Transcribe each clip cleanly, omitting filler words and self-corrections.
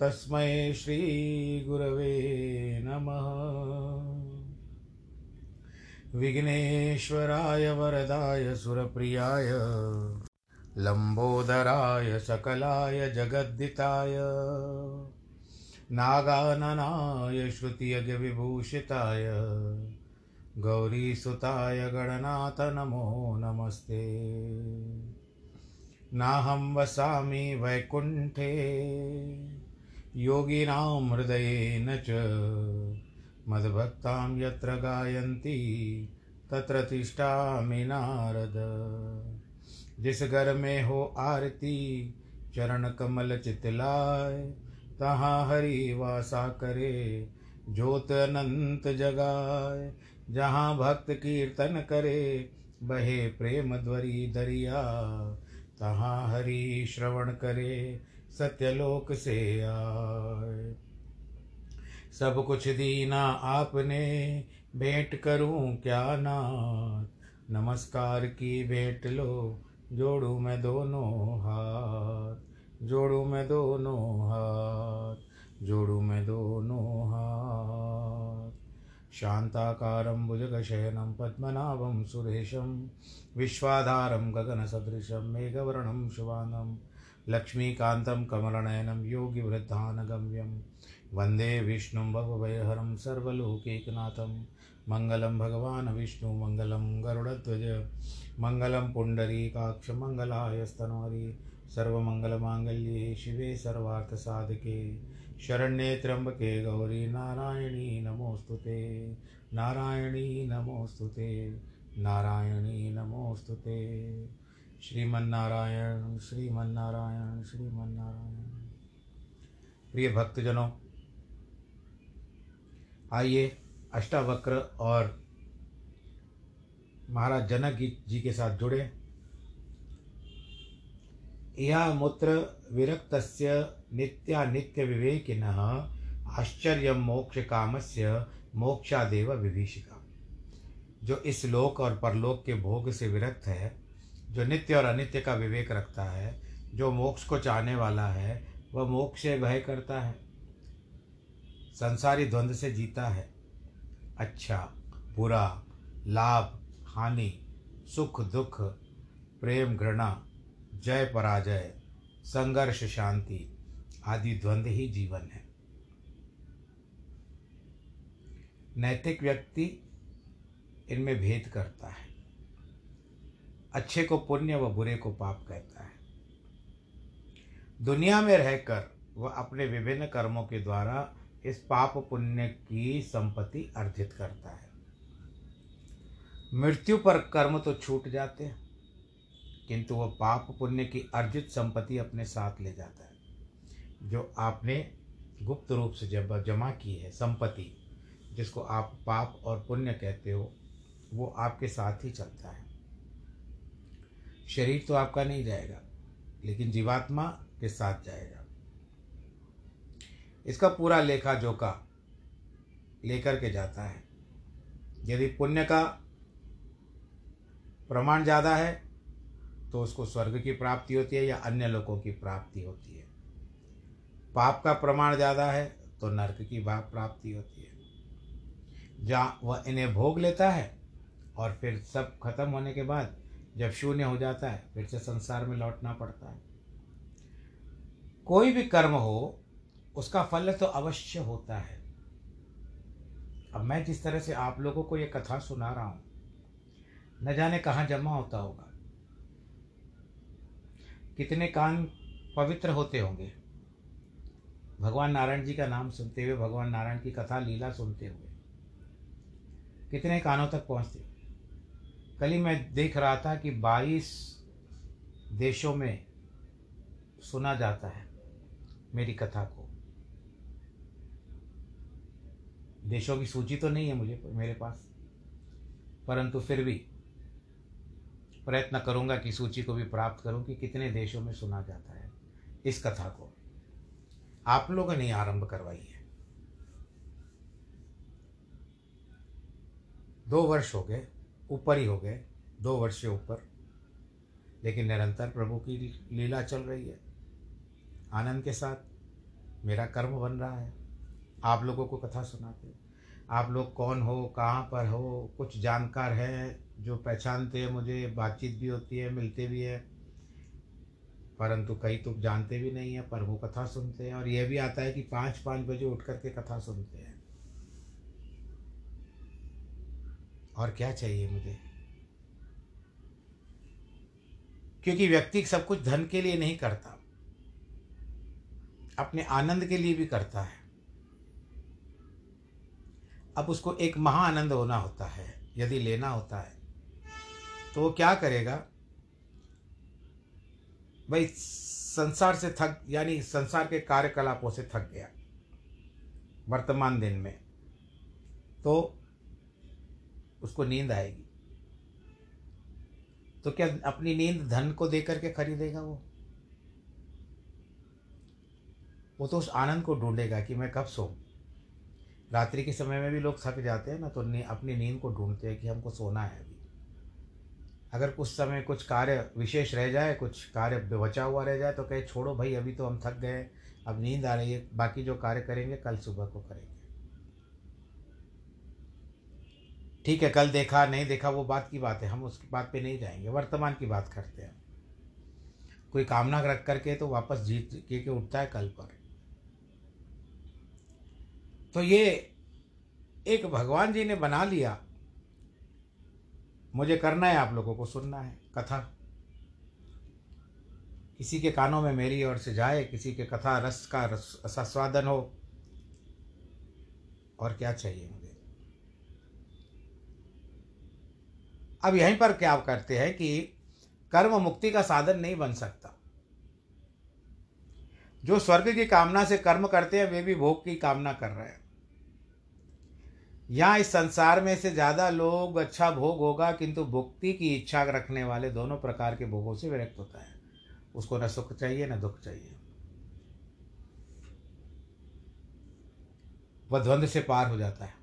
तस्मै श्री गुरवे नमः। विघ्नेश्वराय वरदाय सुरप्रियाय लंबोदराय सकलाय जगद्दिताय नागाननाय श्रुतियज्ञ विभूषिताय गौरीसुताय गणनाथ नमो नमस्ते। नाहं वसामि वैकुंठे योगिनां हृदयेन च मद्भक्तां यत्र गायन्ति तत्र तिष्ठामि नारद। जिस घर में हो आरती चरण कमल चितलाय तहाँ हरि वासा करे ज्योत अनंत जगाए। जहाँ भक्त कीर्तन करे बहे प्रेम द्वरी दरिया तहाँ हरि श्रवण करे सत्यलोक से आए। सब कुछ दीना आपने भेंट करूं क्या नाथ नमस्कार की भेंट लो जोड़ू मैं दोनों हाथ जोड़ू मैं दोनों हाथ जोड़ू मैं दोनों हाथ। शांताकारं भुजगशयनं पद्मनाभं सुरेशं विश्वाधारं गगनसदृशं मेघवर्णं शुभांगं लक्ष्मीकान्तं कमलनयनं योगिवृद्धानगम्यं वंदे विष्णुं भवभयहरं सर्वलोकैकनाथं। मंगलं भगवान् विष्णु मंगलं गरुडध्वज मंगलं पुंडरीकाक्ष मंगलायस्तनोहरि सर्वमंगलमांगल्ये शिवे सर्वार्थसाधके शरण्ये त्र्यंबके गौरी नारायणी नमोस्तुते नारायणी नमोस्तुते नारायणी नमोस्तुते। श्रीमन्नारायण श्रीमन्नारायण श्रीमन्नारायण। प्रिय भक्तजनों, आइए अष्टावक्र और महाराज जनक जी के साथ जुड़े। या मूत्र विरक्तस्य नित्यानित्य विवेकिनः आश्चर्य मोक्ष कामस्य मोक्षादेव विभीषिका। जो इस लोक और परलोक के भोग से विरक्त है, जो नित्य और अनित्य का विवेक रखता है, जो मोक्ष को चाहने वाला है, वह मोक्ष से भय करता है, संसारी द्वंद्व से जीता है। अच्छा बुरा, लाभ हानि, सुख दुख, प्रेम घृणा, जय पराजय, संघर्ष शांति आदि द्वंद्व ही जीवन है। नैतिक व्यक्ति इनमें भेद करता है, अच्छे को पुण्य व बुरे को पाप कहता है। दुनिया में रहकर वह अपने विभिन्न कर्मों के द्वारा इस पाप पुण्य की संपत्ति अर्जित करता है। मृत्यु पर कर्म तो छूट जाते हैं, किंतु वह पाप पुण्य की अर्जित संपत्ति अपने साथ ले जाता है। जो आपने गुप्त रूप से जमा की है संपत्ति, जिसको आप पाप और पुण्य कहते हो, वो आपके साथ ही चलता है। शरीर तो आपका नहीं जाएगा, लेकिन जीवात्मा के साथ जाएगा। इसका पूरा लेखा जोखा लेकर के जाता है। यदि पुण्य का प्रमाण ज़्यादा है तो उसको स्वर्ग की प्राप्ति होती है या अन्य लोगों की प्राप्ति होती है। पाप का प्रमाण ज़्यादा है तो नरक की प्राप्ति होती है, जहाँ वह इन्हें भोग लेता है और फिर सब खत्म होने के बाद जब शून्य हो जाता है फिर से संसार में लौटना पड़ता है। कोई भी कर्म हो उसका फल तो अवश्य होता है। अब मैं जिस तरह से आप लोगों को ये कथा सुना रहा हूँ, न जाने कहाँ जमा होता होगा, कितने कान पवित्र होते होंगे भगवान नारायण जी का नाम सुनते हुए, भगवान नारायण की कथा लीला सुनते हुए कितने कानों तक पहुँचते। कल ही मैं देख रहा था कि 22 देशों में सुना जाता है मेरी कथा को। देशों की सूची तो नहीं है मुझे मेरे पास, परंतु फिर भी प्रयत्न करूंगा कि सूची को भी प्राप्त करूं कि कितने देशों में सुना जाता है इस कथा को। आप लोगों ने आरंभ करवाई है, 2 वर्ष हो गए, ऊपर ही हो गए, 2 वर्ष से ऊपर, लेकिन निरंतर प्रभु की लीला चल रही है। आनंद के साथ मेरा कर्म बन रहा है आप लोगों को कथा सुनाते हैं। आप लोग कौन हो, कहाँ पर हो, कुछ जानकार हैं जो पहचानते हैं मुझे, बातचीत भी होती है, मिलते भी हैं, परंतु कई तो जानते भी नहीं है, पर वो कथा सुनते हैं। और यह भी आता है कि 5-5 बजे उठ करके कथा सुनते हैं। और क्या चाहिए मुझे, क्योंकि व्यक्ति सब कुछ धन के लिए नहीं करता, अपने आनंद के लिए भी करता है। अब उसको एक महाआनंद होना होता है, यदि लेना होता है तो वो क्या करेगा भाई, संसार से थक, यानी संसार के कार्यकलापों से थक गया वर्तमान दिन में, तो उसको नींद आएगी। तो क्या अपनी नींद धन को दे करके खरीदेगा वो तो उस आनंद को ढूंढेगा कि मैं कब सोऊं। रात्रि के समय में भी लोग थक जाते हैं ना, तो अपनी नींद को ढूंढते हैं कि हमको सोना है अभी। अगर कुछ समय कुछ कार्य विशेष रह जाए, कुछ कार्य बचा हुआ रह जाए, तो कहे छोड़ो भाई अभी तो हम थक गए, अब नींद आ रही है, बाकी जो कार्य करेंगे कल सुबह को करेंगे। ठीक है, कल देखा नहीं देखा वो बात की बात है, हम उसकी बात पे नहीं जाएंगे, वर्तमान की बात करते हैं। कोई कामना रख करके तो वापस जीत के उठता है कल पर। तो ये एक भगवान जी ने बना लिया, मुझे करना है, आप लोगों को सुनना है कथा। किसी के कानों में मेरी ओर से जाए, किसी के कथा रस का आस्वादन हो। और क्या चाहिए मुझे। अब यहीं पर क्या आप करते हैं कि कर्म मुक्ति का साधन नहीं बन सकता। जो स्वर्ग की कामना से कर्म करते हैं वे भी भोग की कामना कर रहे हैं। यहाँ इस संसार में से ज़्यादा लोग अच्छा भोग होगा, किंतु भुक्ति की इच्छा रखने वाले दोनों प्रकार के भोगों से विरक्त होता है। उसको न सुख चाहिए न दुख चाहिए, वह द्वंद्व से पार हो जाता है।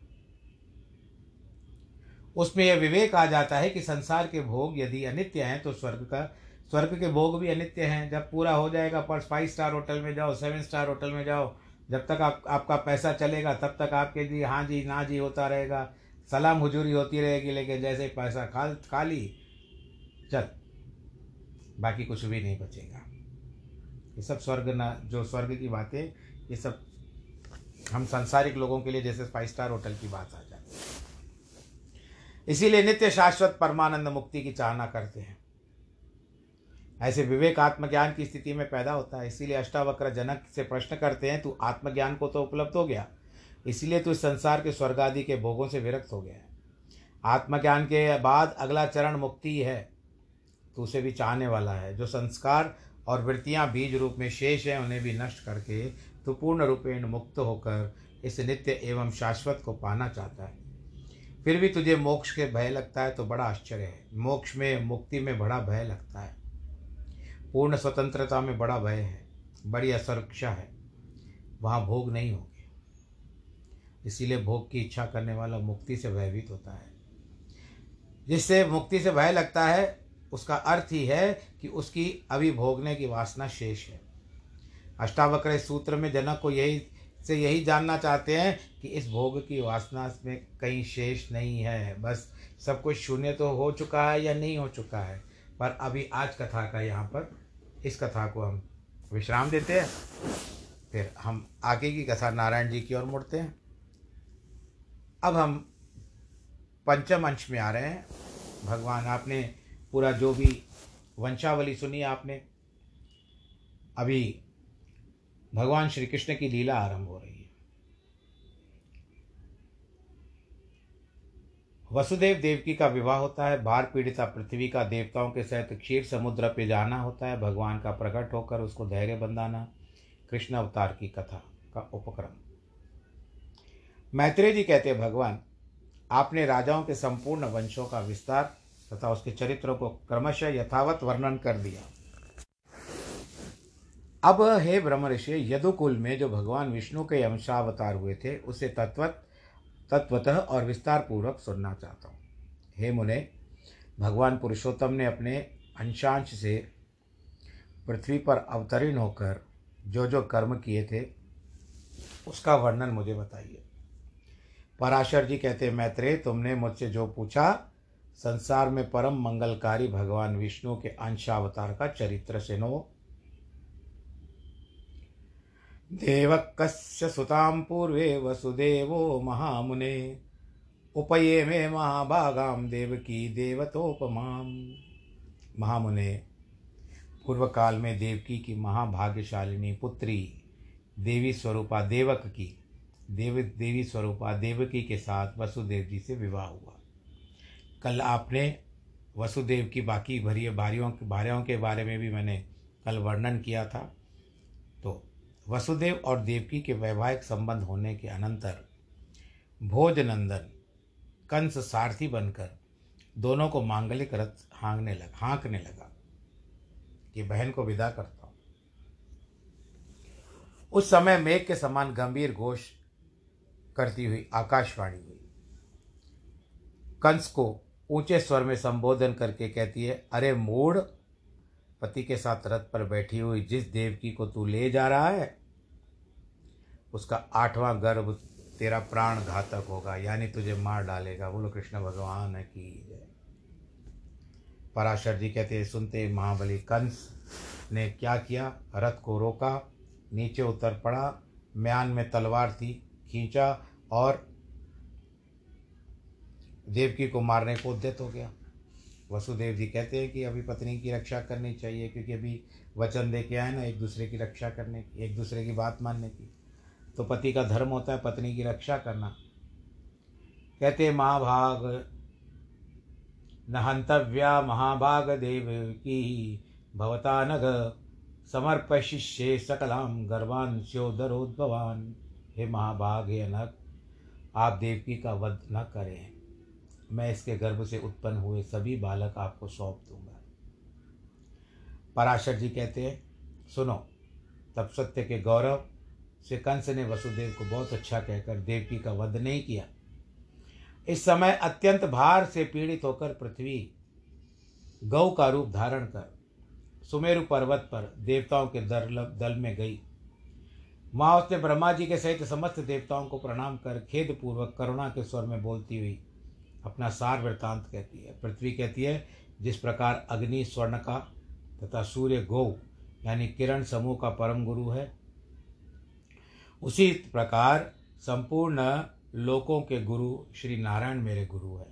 उसमें यह विवेक आ जाता है कि संसार के भोग यदि अनित्य हैं तो स्वर्ग के भोग भी अनित्य हैं। जब पूरा हो जाएगा, पर 5 स्टार होटल में जाओ, 7 स्टार होटल में जाओ, जब तक आपका पैसा चलेगा तब तक आपके जी हाँ जी ना जी होता रहेगा, सलाम हुजूरी होती रहेगी, लेकिन जैसे ही पैसा खाली चल, बाकी कुछ भी नहीं बचेगा। ये सब स्वर्ग ना, जो स्वर्ग की बातें, ये सब हम सांसारिक लोगों के लिए, जैसे 5 स्टार होटल की बात आ जाती है। इसीलिए नित्य शाश्वत परमानंद मुक्ति की चाहना करते हैं। ऐसे विवेक आत्मज्ञान की स्थिति में पैदा होता है। इसीलिए अष्टावक्र जनक से प्रश्न करते हैं, तू आत्मज्ञान को तो उपलब्ध हो गया, इसीलिए तू इस संसार के स्वर्ग आदि के भोगों से विरक्त हो गया है। आत्मज्ञान के बाद अगला चरण मुक्ति है, तू उसे भी चाहने वाला है। जो संस्कार और वृत्तियाँ बीज रूप में शेष हैं उन्हें भी नष्ट करके तू पूर्ण रूपेण मुक्त होकर इस नित्य एवं शाश्वत को पाना चाहता है। फिर भी तुझे मोक्ष के भय लगता है तो बड़ा आश्चर्य है। मोक्ष में, मुक्ति में बड़ा भय लगता है, पूर्ण स्वतंत्रता में बड़ा भय है, बड़ी असुरक्षा है, वहाँ भोग नहीं होंगे। इसीलिए भोग की इच्छा करने वाला मुक्ति से भयभीत होता है। जिससे मुक्ति से भय लगता है उसका अर्थ ही है कि उसकी अभी भोगने की वासना शेष है। अष्टावक्र सूत्र में जनक को यही जानना चाहते हैं कि इस भोग की वासना में कहीं शेष नहीं है, बस सब कुछ शून्य तो हो चुका है या नहीं हो चुका है। पर अभी आज कथा का यहाँ पर इस कथा को हम विश्राम देते हैं, फिर हम आगे की कथा नारायण जी की ओर मुड़ते हैं। अब हम पंचम अंश में आ रहे हैं। भगवान, आपने पूरा जो भी वंशावली सुनी आपने, अभी भगवान श्री कृष्ण की लीला आरंभ हो रही है। वसुदेव देवकी का विवाह होता है। भार पीड़िता पृथ्वी का देवताओं के सहित क्षीर समुद्र पे जाना होता है। भगवान का प्रकट होकर उसको धैर्य बंधाना, कृष्ण अवतार की कथा का उपक्रम। मैत्रेय जी कहते भगवान आपने राजाओं के संपूर्ण वंशों का विस्तार तथा उसके चरित्रों को क्रमशः यथावत वर्णन कर दिया। अब हे ब्रह्मर्षि यदुकुल में जो भगवान विष्णु के अंशावतार हुए थे उसे तत्वतः और विस्तार पूर्वक सुनना चाहता हूँ। हे मुने भगवान पुरुषोत्तम ने अपने अंशांश से पृथ्वी पर अवतरीण होकर जो जो कर्म किए थे उसका वर्णन मुझे बताइए। पराशर जी कहते मैत्रेय तुमने मुझसे जो पूछा संसार में परम मंगलकारी भगवान विष्णु के अंशावतार का चरित्र सुनो। देवकस्य सुतां पूर्वे वसुदेवो महामुने उपये मे महाभागाम देवकी देवतोपमाम। महामुने पूर्व काल में देवकी की महाभाग्यशालिनी पुत्री देवी स्वरूपा देवक की देवी स्वरूपा देवकी के साथ वसुदेव जी से विवाह हुआ। कल आपने वसुदेव की बाकी भार्याओं के बारे में भी मैंने कल वर्णन किया था। तो वसुदेव और देवकी के वैवाहिक संबंध होने के अनंतर भोजनंदन कंस सारथी बनकर दोनों को मांगलिक रथ हाँकने लगा कि बहन को विदा करता हूँ। उस समय मेघ के समान गंभीर घोष करती हुई आकाशवाणी हुई। कंस को ऊंचे स्वर में संबोधन करके कहती है अरे मूढ़ पति के साथ रथ पर बैठी हुई जिस देवकी को तू ले जा रहा है उसका 8वां गर्भ तेरा प्राण घातक होगा यानी तुझे मार डालेगा। बोलो कृष्ण भगवान की जय। पराशर जी कहते सुनते महाबली कंस ने क्या किया, रथ को रोका, नीचे उतर पड़ा, म्यान में तलवार थी खींचा और देवकी को मारने को उद्यत हो गया। वसुदेव जी कहते हैं कि अभी पत्नी की रक्षा करनी चाहिए क्योंकि अभी वचन दे के आए ना एक दूसरे की रक्षा करने की, एक दूसरे की बात मानने की, तो पति का धर्म होता है पत्नी की रक्षा करना। कहते हैं महाभाग नहंतव्या महाभाग देवकी भवता नघ समर्पयिष्ये सकलाम गर्वान् स्योदरोद्भवान्। हे महाभाग हे अनघ आप देवकी का वध न करें, मैं इसके गर्भ से उत्पन्न हुए सभी बालक आपको सौंप दूंगा। पराशर जी कहते हैं सुनो, तब सत्य के गौरव से कंस ने वसुदेव को बहुत अच्छा कहकर देवकी का वध नहीं किया। इस समय अत्यंत भार से पीड़ित होकर पृथ्वी गौ का रूप धारण कर सुमेरु पर्वत पर देवताओं के दल में गई। माँ उसने ब्रह्मा जी के सहित समस्त देवताओं को प्रणाम कर खेद पूर्वक करुणा के स्वर में बोलती हुई अपना सार वृत्तांत कहती है। पृथ्वी कहती है जिस प्रकार अग्नि स्वर्ण का तथा सूर्य गौ यानी किरण समूह का परम गुरु है उसी प्रकार संपूर्ण लोकों के गुरु श्री नारायण मेरे गुरु हैं।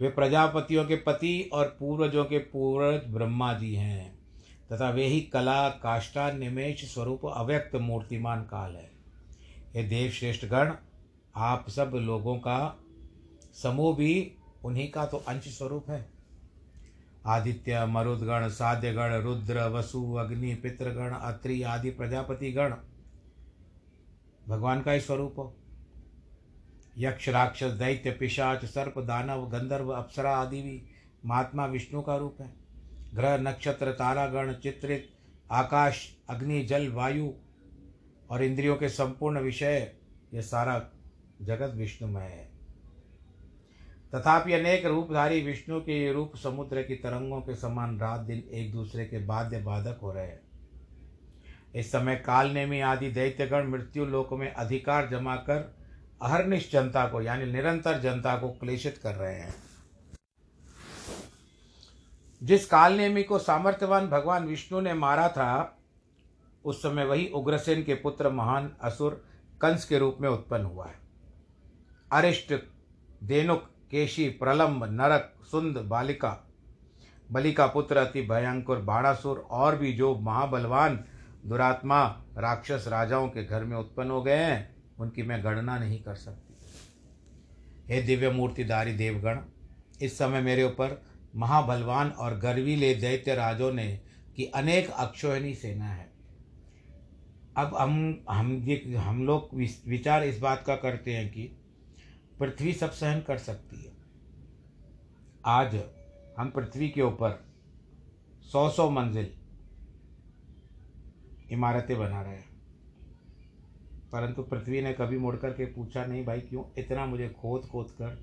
वे प्रजापतियों के पति और पूर्वजों के पूर्वज ब्रह्मा जी हैं तथा वे ही कला काष्ठा निमेष स्वरूप अव्यक्त मूर्तिमान काल है। ये देवश्रेष्ठ गण आप सब लोगों का समूह भी उन्हीं का तो अंश स्वरूप है। आदित्य मरुदगण साध्यगण रुद्र वसु अग्नि पितृगण अत्रि आदि प्रजापति गण भगवान का ही स्वरूप हो। यक्ष राक्षस दैत्य पिशाच सर्प दानव गंधर्व अप्सरा आदि भी महात्मा विष्णु का रूप है। ग्रह नक्षत्र तारागण चित्रित आकाश अग्नि जल वायु और इंद्रियों के संपूर्ण विषय ये सारा जगत विष्णुमय है। तथापि अनेक रूपधारी विष्णु के रूप समुद्र की तरंगों के समान रात दिन एक दूसरे के बाध्य बाधक हो रहे हैं। इस समय कालनेमी आदि दैत्यगण मृत्यु लोक में अधिकार जमा कर अहर्निश जनता को यानी निरंतर जनता को क्लेशित कर रहे हैं। जिस कालनेमी को सामर्थ्यवान भगवान विष्णु ने मारा था उस समय वही उग्रसेन के पुत्र महान असुर कंस के रूप में उत्पन्न हुआ है। अरिष्ट देनुक केशी प्रलम्ब नरक सुंद बालिका बलि का पुत्र अति भयंकर बाणासुर और भी जो महाबलवान दुरात्मा राक्षस राजाओं के घर में उत्पन्न हो गए हैं उनकी मैं गणना नहीं कर सकती। हे दिव्य मूर्तिधारी देवगण इस समय मेरे ऊपर महाबलवान और गर्वीले दैत्य राजों ने की अनेक अक्षोहिणी सेना है। अब हम लोग विचार इस बात का करते हैं कि पृथ्वी सब सहन कर सकती है। आज हम पृथ्वी के ऊपर 100 मंजिल इमारतें बना रहे हैं, परंतु पृथ्वी ने कभी मुड़ कर के पूछा नहीं, भाई क्यों इतना मुझे खोद कर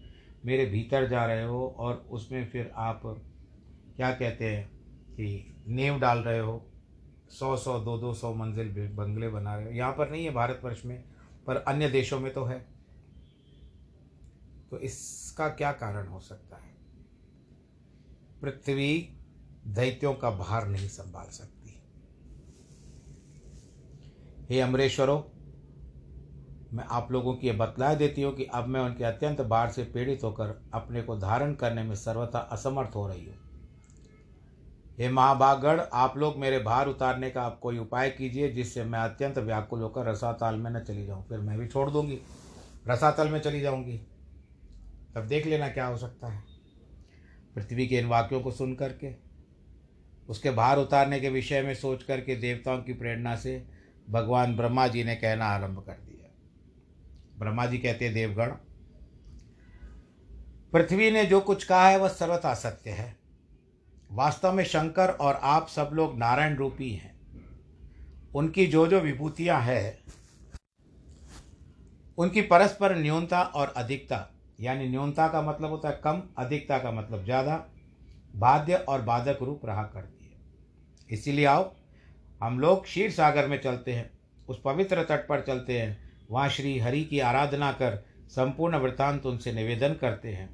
मेरे भीतर जा रहे हो और उसमें फिर आप क्या कहते हैं कि नींव डाल रहे हो, 100 मंजिल बंगले बना रहे हो। यहाँ पर नहीं है भारतवर्ष में, पर अन्य देशों में तो है। तो इसका क्या कारण हो सकता है? पृथ्वी दैत्यों का भार नहीं संभाल सकती। हे अमरेश्वरों, मैं आप लोगों की ये बतला देती हूँ कि अब मैं उनके अत्यंत भार से पीड़ित होकर अपने को धारण करने में सर्वथा असमर्थ हो रही हूँ। हे महाभागण, आप लोग मेरे भार उतारने का आप कोई उपाय कीजिए, जिससे मैं अत्यंत व्याकुल होकर रसाताल में न चली जाऊँ। फिर मैं भी छोड़ दूँगी, रसाताल में चली जाऊँगी, तब देख लेना क्या हो सकता है। पृथ्वी के इन वाक्यों को सुन करके, उसके भार उतारने के विषय में सोच करके देवताओं की प्रेरणा से भगवान ब्रह्मा जी ने कहना आरंभ कर दिया। ब्रह्मा जी कहते हैं, देवगण, पृथ्वी ने जो कुछ कहा है वह सर्वथा सत्य है। वास्तव में शंकर और आप सब लोग नारायण रूपी हैं। उनकी जो विभूतियां हैं, उनकी परस्पर न्यूनता और अधिकता, यानी न्यूनता का मतलब होता है कम, अधिकता का मतलब ज़्यादा, बाध्य और बाधक रूप रहा करती है। इसीलिए आओ हम लोग क्षीर सागर में चलते हैं, उस पवित्र तट पर चलते हैं, वहाँ श्री हरि की आराधना कर संपूर्ण वृतांत उनसे निवेदन करते हैं।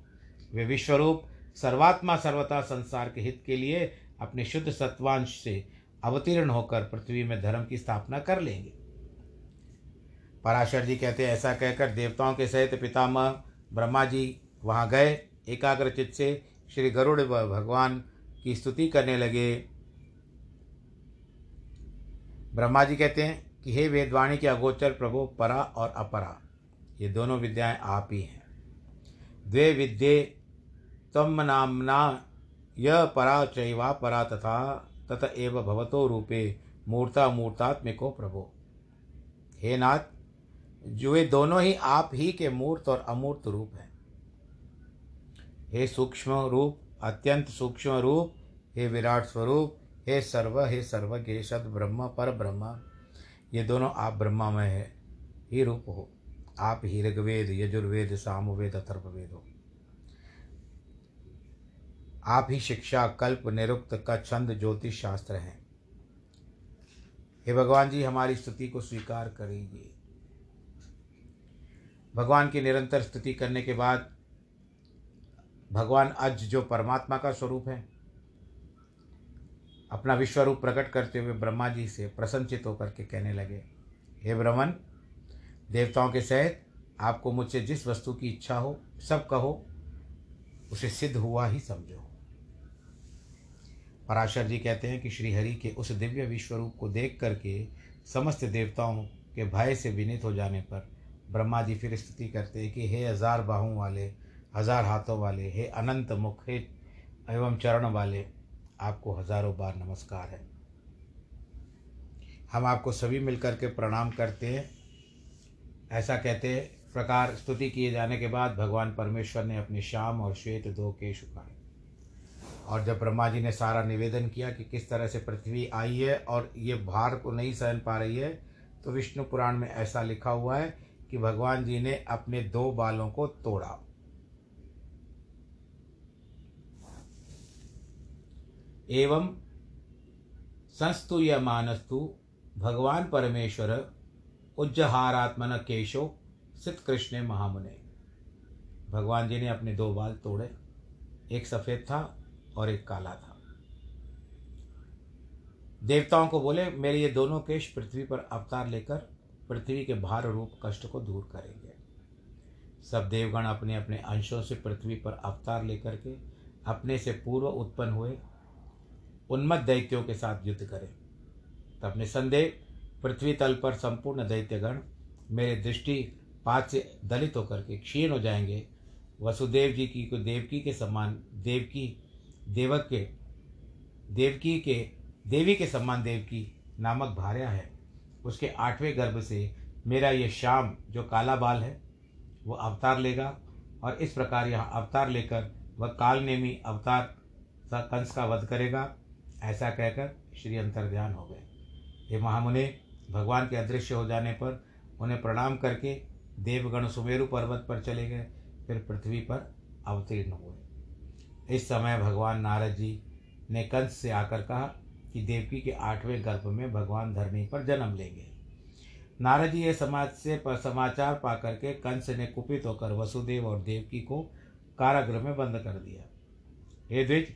वे विश्वरूप सर्वात्मा सर्वथा संसार के हित के लिए अपने शुद्ध सत्वांश से अवतीर्ण होकर पृथ्वी में धर्म की स्थापना कर लेंगे। पराशर जी कहते हैं, ऐसा कहकर देवताओं के सहित पितामह ब्रह्मा जी वहाँ गए, एकाग्रचित से श्री गरुड़ भगवान की स्तुति करने लगे। ब्रह्मा जी कहते हैं कि हे वेदवाणी के अगोचर प्रभु, परा और अपरा ये दोनों विद्याएं आप ही हैं। द्वे विद्ये तम नामना य परा चैवा परा तथा तत एव भवतो रूपे मूर्ता मूर्तात्मिको प्रभो। हे नाथ, जो ये दोनों ही आप ही के मूर्त और अमूर्त रूप हैं। हे सूक्ष्म रूप, अत्यंत सूक्ष्म रूप, हे विराट स्वरूप, हे सर्वज्ञ, हे सद ब्रह्म, पर ब्रह्म, ये दोनों आप ब्रह्मामय है ही रूप हो। आप ही ऋग्वेद, यजुर्वेद, सामवेद, अथर्ववेद हो। आप ही शिक्षा, कल्प, निरुक्त का छंद, ज्योतिष शास्त्र हैं। हे भगवान जी, हमारी स्तुति को स्वीकार करिए। भगवान की निरंतर स्तुति करने के बाद भगवान अज, जो परमात्मा का स्वरूप है, अपना विश्वरूप प्रकट करते हुए ब्रह्मा जी से प्रसन्नचित होकर के कहने लगे, हे ब्रह्मन, देवताओं के सहित आपको मुझसे जिस वस्तु की इच्छा हो सब कहो, उसे सिद्ध हुआ ही समझो। पराशर जी कहते हैं कि श्रीहरि के उस दिव्य विश्वरूप को देख करके समस्त देवताओं के भय से विनीत हो जाने पर ब्रह्मा जी फिर स्तुति करते हैं कि हे 1000 बाहों वाले, 1000 हाथों वाले, हे अनंत मुख एवं चरण वाले, आपको हजारों बार नमस्कार है। हम आपको सभी मिलकर के प्रणाम करते हैं। ऐसा कहते प्रकार स्तुति किए जाने के बाद भगवान परमेश्वर ने अपने श्याम और श्वेत 2 केश उठाए, और जब ब्रह्मा जी ने सारा निवेदन किया कि किस तरह से पृथ्वी आई है और ये भार को नहीं सहन पा रही है, तो विष्णु पुराण में ऐसा लिखा हुआ है कि भगवान जी ने अपने 2 बालों को तोड़ा। एवं संस्तु या मानस्तु भगवान परमेश्वर उज्जहारात्मन केशो सित कृष्ण महामुने। भगवान जी ने अपने 2 बाल तोड़े, एक सफ़ेद था और एक काला था। देवताओं को बोले, मेरे ये दोनों केश पृथ्वी पर अवतार लेकर पृथ्वी के भार रूप कष्ट को दूर करेंगे। सब देवगण अपने अपने अंशों से पृथ्वी पर अवतार लेकर के अपने से पूर्व उत्पन्न हुए उन्मत्त दैत्यों के साथ युद्ध करें, तब निसंदेह पृथ्वी तल पर संपूर्ण दैत्यगण मेरे दृष्टिपात से दलित होकर के क्षीण हो जाएंगे। वसुदेव जी की को देवकी के समान, देवकी के नामक भार्या है, उसके 8वें गर्भ से मेरा ये श्याम जो काला बाल है वो अवतार लेगा। और इस प्रकार यह अवतार लेकर वह कालनेमी अवतार कंस का वध करेगा। ऐसा कहकर श्री अंतर्ध्यान हो गए। ये महामुनि भगवान के अदृश्य हो जाने पर उन्हें प्रणाम करके देवगण सुमेरु पर्वत पर चले गए, फिर पृथ्वी पर अवतीर्ण हुए। इस समय भगवान नारद जी ने कंस से आकर कहा कि देवकी के 8वें गर्भ में भगवान धरनी पर जन्म लेंगे। नारद जी ये समाचार पाकर के कंस ने कुपित होकर वसुदेव और देवकी को कारागृह में बंद कर दिया। हे द्विज,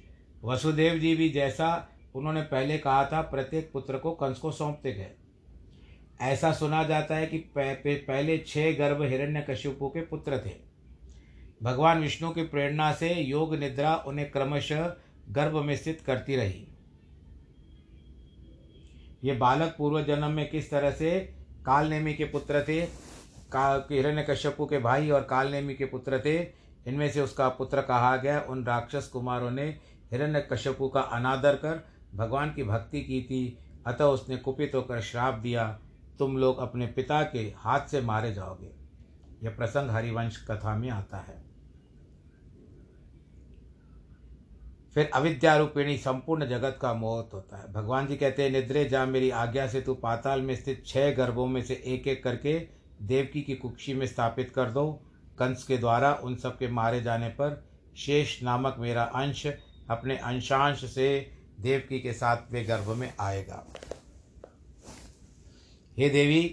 वसुदेव जी भी जैसा उन्होंने पहले कहा था प्रत्येक पुत्र को कंस को सौंपते गए। ऐसा सुना जाता है कि पहले 6 गर्भ हिरण्यकश्यपु के पुत्र थे। भगवान विष्णु की प्रेरणा से योग निद्रा उन्हें क्रमशः गर्भ में स्थित करती रही। ये बालक पूर्व जन्म में किस तरह से कालनेमी के पुत्र थे, हिरण्यकश्यपु के भाई और कालनेमी के पुत्र थे। इनमें से उसका पुत्र कहा गया। उन राक्षस कुमारों ने हिरण्यकश्यपु का अनादर कर भगवान की भक्ति की थी, अतः उसने कुपित होकर श्राप दिया, तुम लोग अपने पिता के हाथ से मारे जाओगे। यह प्रसंग हरिवंश कथा में आता है। फिर अविद्यारूपिणी संपूर्ण जगत का मोहित होता है। भगवान जी कहते हैं, निद्रे जा, मेरी आज्ञा से तू पाताल में स्थित 6 गर्भों में से एक एक करके देवकी की कुक्षी में स्थापित कर दो। कंस के द्वारा उन सब के मारे जाने पर शेष नामक मेरा अंश अपने अंशांश से देवकी के 7वें गर्भ में आएगा। हे देवी,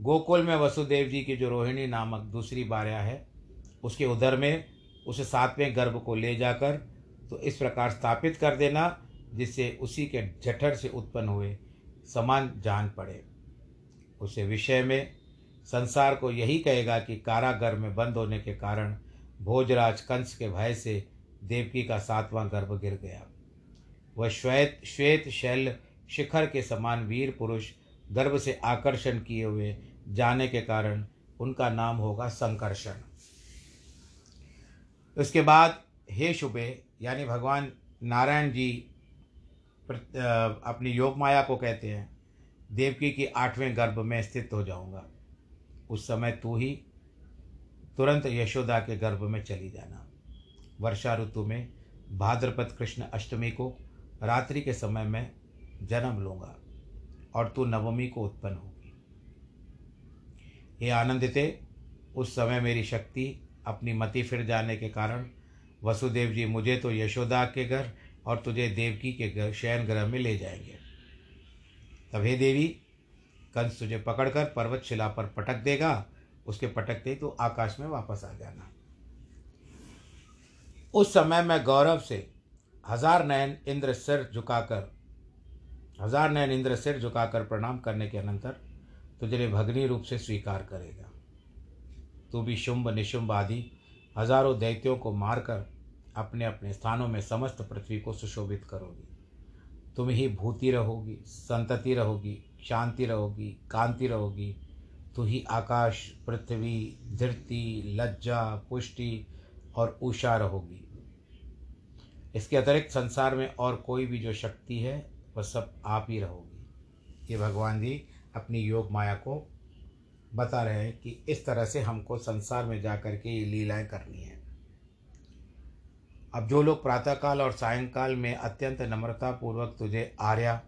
गोकुल में वसुदेव जी की जो रोहिणी नामक दूसरी बारया है, उसके उदर में उसे 7वें गर्भ को ले जाकर तो इस प्रकार स्थापित कर देना जिससे उसी के जठर से उत्पन्न हुए समान जान पड़े। उसे विषय में संसार को यही कहेगा कि कारागर में बंद होने के कारण भोजराज कंस के भय से देवकी का 7वां गर्भ गिर गया। वह श्वेत शैल शिखर के समान वीर पुरुष गर्भ से आकर्षण किए हुए जाने के कारण उनका नाम होगा संकर्षण। उसके बाद हे शुभे, यानी भगवान नारायण जी अपनी योग माया को कहते हैं, देवकी की 8वें गर्भ में स्थित हो जाऊंगा। उस समय तू ही तुरंत यशोदा के गर्भ में चली जाना। वर्षा ऋतु में भाद्रपद कृष्ण अष्टमी को रात्रि के समय में जन्म लूँगा और तू नवमी को उत्पन्न होगी। हे आनंदिते, उस समय मेरी शक्ति अपनी मति फिर जाने के कारण वसुदेव जी मुझे तो यशोदा के घर और तुझे देवकी के घर शयन गृह में ले जाएंगे। तब हे देवी, कंस तुझे पकड़कर पर्वतशिला पर पटक देगा। उसके पटकते ही तू आकाश में वापस आ जाना। उस समय मैं गौरव से 1000 नयन इंद्र सिर झुकाकर प्रणाम करने के अनंतर तुझे भगनी रूप से स्वीकार करेगा। तू भी शुंभ निशुंभ आदि हजारों दैत्यों को मारकर अपने अपने स्थानों में समस्त पृथ्वी को सुशोभित करोगी। तुम ही भूति रहोगी, संतति रहोगी, शांति रहोगी, कांति रहोगी। तू ही आकाश, पृथ्वी, धरती, लज्जा, पुष्टि और उषा रहोगी। इसके अतिरिक्त संसार में और कोई भी जो शक्ति है वह सब आप ही रहोगी। ये भगवान जी अपनी योग माया को बता रहे हैं कि इस तरह से हमको संसार में जाकर के ये लीलाएं करनी है। अब जो लोग प्रातःकाल और सायंकाल में अत्यंत नम्रतापूर्वक तुझे आर्या,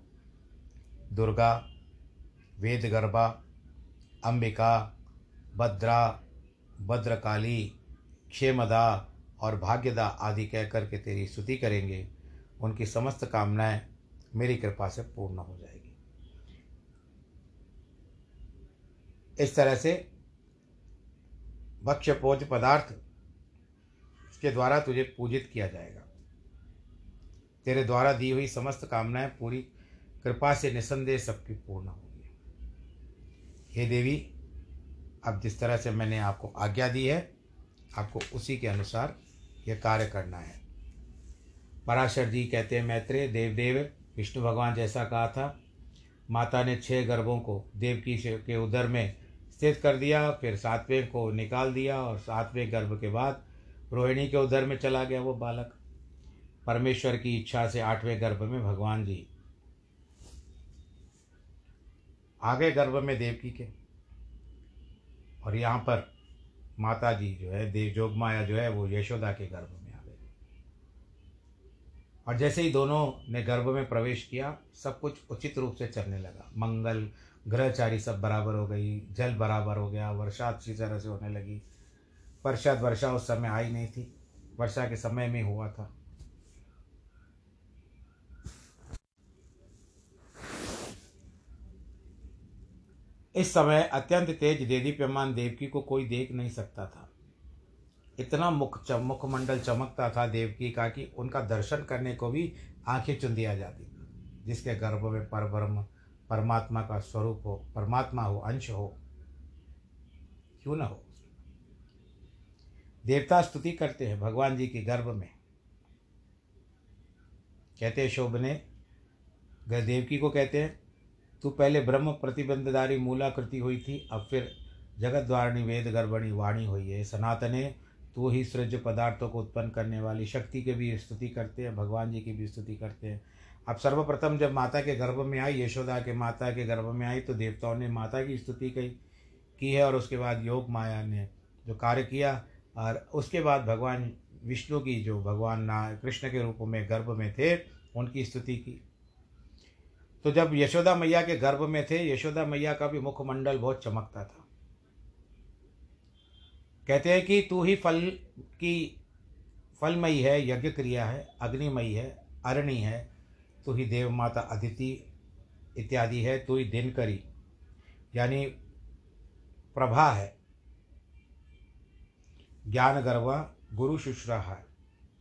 दुर्गा, वेदगर्भा, अंबिका, भद्रा, भद्रकाली, क्षेमदा और भाग्यदा आदि कह करके तेरी स्तुति करेंगे, उनकी समस्त कामनाएं मेरी कृपा से पूर्ण हो जाएगी। इस तरह से भक्ष्य भोज्य पदार्थ के द्वारा तुझे पूजित किया जाएगा। तेरे द्वारा दी हुई समस्त कामनाएं पूरी कृपा से निसंदेह सबकी पूर्ण होगी। हे देवी, अब जिस तरह से मैंने आपको आज्ञा दी है, आपको उसी के अनुसार यह कार्य करना है। पराशर जी कहते हैं, मैत्रेय, देवदेव विष्णु भगवान जैसा कहा था, माता ने 6 गर्भों को देवकी के उदर में स्थित कर दिया, फिर 7वें को निकाल दिया और 7वें गर्भ के बाद रोहिणी के उदर में चला गया वो बालक। परमेश्वर की इच्छा से 8वें गर्भ में भगवान जी आगे गर्भ में देवकी के। और यहाँ पर माता जी जो है देव जोगमाया जो है वो यशोदा के गर्भ में आ गई। और जैसे ही दोनों ने गर्भ में प्रवेश किया सब कुछ उचित रूप से चलने लगा। मंगल ग्रहचारी सब बराबर हो गई, जल बराबर हो गया, वर्षा अच्छी तरह से होने लगी। पश्चात वर्षा उस समय आई नहीं थी, वर्षा के समय में हुआ था। इस समय अत्यंत तेज देदीप्यमान देवकी को कोई देख नहीं सकता था। इतना मुखमंडल चमकता था देवकी का कि उनका दर्शन करने को भी आंखें चुंदिया जाती। जिसके गर्भ में परब्रह्म परमात्मा का स्वरूप हो, परमात्मा हो, अंश हो, क्यों न हो। देवता स्तुति करते हैं भगवान जी के गर्भ में। कहते हैं शोभने देवकी को, कहते हैं तू पहले ब्रह्म प्रतिबंधधारी मूलाकृति हुई थी, अब फिर जगत द्वारिणी वेद गर्भणी वाणी हुई है। सनातने तू ही सृज पदार्थों को उत्पन्न करने वाली शक्ति की भी स्तुति करते हैं, भगवान जी की भी स्तुति करते हैं। अब सर्वप्रथम जब माता के गर्भ में आई, यशोदा के माता के गर्भ में आई, तो देवताओं ने माता की स्तुति की है। और उसके बाद योग माया ने जो कार्य किया, और उसके बाद भगवान विष्णु की जो भगवान कृष्ण के रूप में गर्भ में थे उनकी स्तुति की। तो जब यशोदा मैया के गर्भ में थे, यशोदा मैया का भी मुखमंडल बहुत चमकता था। कहते हैं कि तू ही फल की फलमयी है, यज्ञ क्रिया है, अग्निमयी है, अरणी है, तू ही देव माता अदिति इत्यादि है, तू ही दिनकरी यानी प्रभा है, ज्ञान गर्वा गुरु शुश्रा है,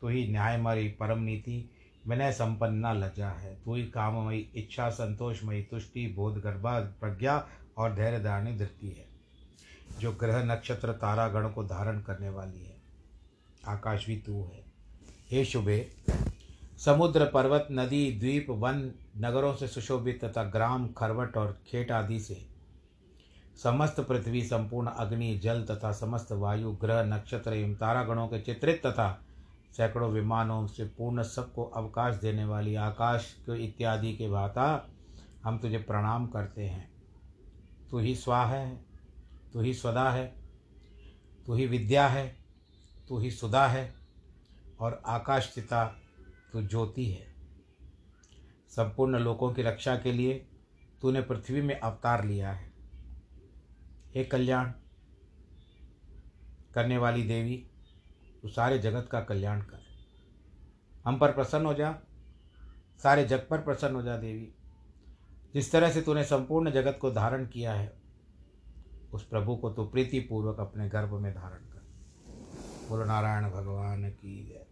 तू ही न्यायमयी परम नीति विनय संपन्ना लज्जा है, तू ही काममयी इच्छा संतोषमयी तुष्टि बोध गर्भा प्रज्ञा और धैर्य धारणी धृति है, जो ग्रह नक्षत्र तारागण को धारण करने वाली है, आकाश भी तू है। हे शुभे, समुद्र पर्वत नदी द्वीप वन नगरों से सुशोभित तथा ग्राम खरवट और खेट आदि से समस्त पृथ्वी संपूर्ण अग्नि जल तथा समस्त वायु ग्रह नक्षत्र एवं तारागणों के चित्रित तथा सैकड़ों विमानों से पूर्ण सबको अवकाश देने वाली आकाश को इत्यादि के भांति हम तुझे प्रणाम करते हैं। तू ही स्वा है, तू ही स्वदा है, तू ही विद्या है, तू ही सुधा है और आकाश चिता तू ज्योति है। संपूर्ण लोकों की रक्षा के लिए तूने पृथ्वी में अवतार लिया है। हे कल्याण करने वाली देवी, तू सारे जगत का कल्याण कर, हम पर प्रसन्न हो जा, सारे जग पर प्रसन्न हो जा देवी। जिस तरह से तूने संपूर्ण जगत को धारण किया है, उस प्रभु को तू प्रीतिपूर्वक अपने गर्भ में धारण कर। बोलो नारायण भगवान की जय।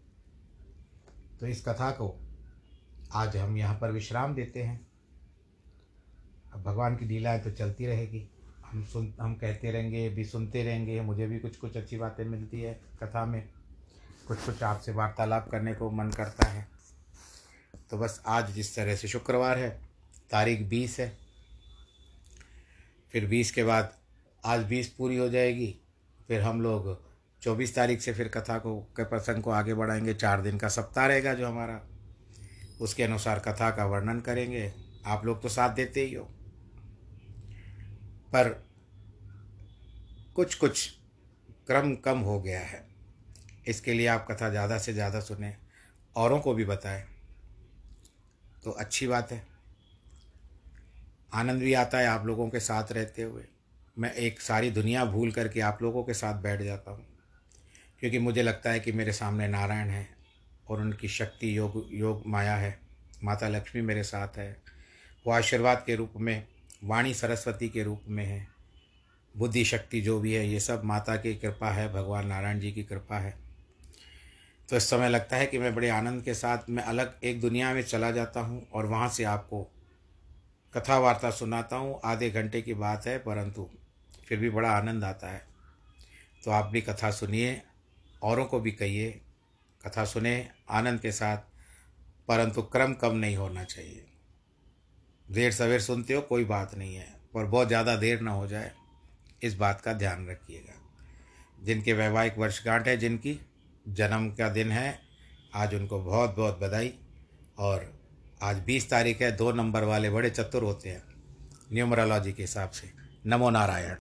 तो इस कथा को आज हम यहाँ पर विश्राम देते हैं। अब भगवान की लीलाएँ तो चलती रहेगी, हम कहते रहेंगे, भी सुनते रहेंगे। मुझे भी कुछ कुछ अच्छी बातें मिलती है कथा में, कुछ कुछ आपसे वार्तालाप करने को मन करता है। तो बस आज जिस तरह से शुक्रवार है, तारीख 20 है, फिर 20 के बाद आज 20 पूरी हो जाएगी, फिर हम लोग 24 तारीख से फिर कथा को के प्रसंग को आगे बढ़ाएंगे। 4 दिन का सप्ताह रहेगा जो हमारा, उसके अनुसार कथा का वर्णन करेंगे। आप लोग तो साथ देते ही हो, पर कुछ कुछ क्रम कम हो गया है। इसके लिए आप कथा ज़्यादा से ज़्यादा सुने, औरों को भी बताएं तो अच्छी बात है। आनंद भी आता है आप लोगों के साथ रहते हुए। मैं एक सारी दुनिया भूल करके आप लोगों के साथ बैठ जाता हूँ, क्योंकि मुझे लगता है कि मेरे सामने नारायण है और उनकी शक्ति योग माया है, माता लक्ष्मी मेरे साथ है। वो आशीर्वाद के रूप में, वाणी सरस्वती के रूप में है, बुद्धि शक्ति जो भी है, ये सब माता की कृपा है, भगवान नारायण जी की कृपा है। तो इस समय लगता है कि मैं बड़े आनंद के साथ मैं अलग एक दुनिया में चला जाता हूँ और वहाँ से आपको कथा वार्ता सुनाता हूँ। आधे घंटे की बात है, परंतु फिर भी बड़ा आनंद आता है। तो आप भी कथा सुनिए, औरों को भी कहिए कथा सुने आनंद के साथ, परंतु क्रम कम नहीं होना चाहिए। देर सवेर सुनते हो कोई बात नहीं है, पर बहुत ज़्यादा देर ना हो जाए, इस बात का ध्यान रखिएगा। जिनके वैवाहिक वर्षगांठ है, जिनकी जन्म का दिन है आज, उनको बहुत बहुत बधाई। और आज 20 तारीख है, 2 नंबर वाले बड़े चतुर होते हैं, न्यूमरोलॉजी के हिसाब से। नमो नारायण।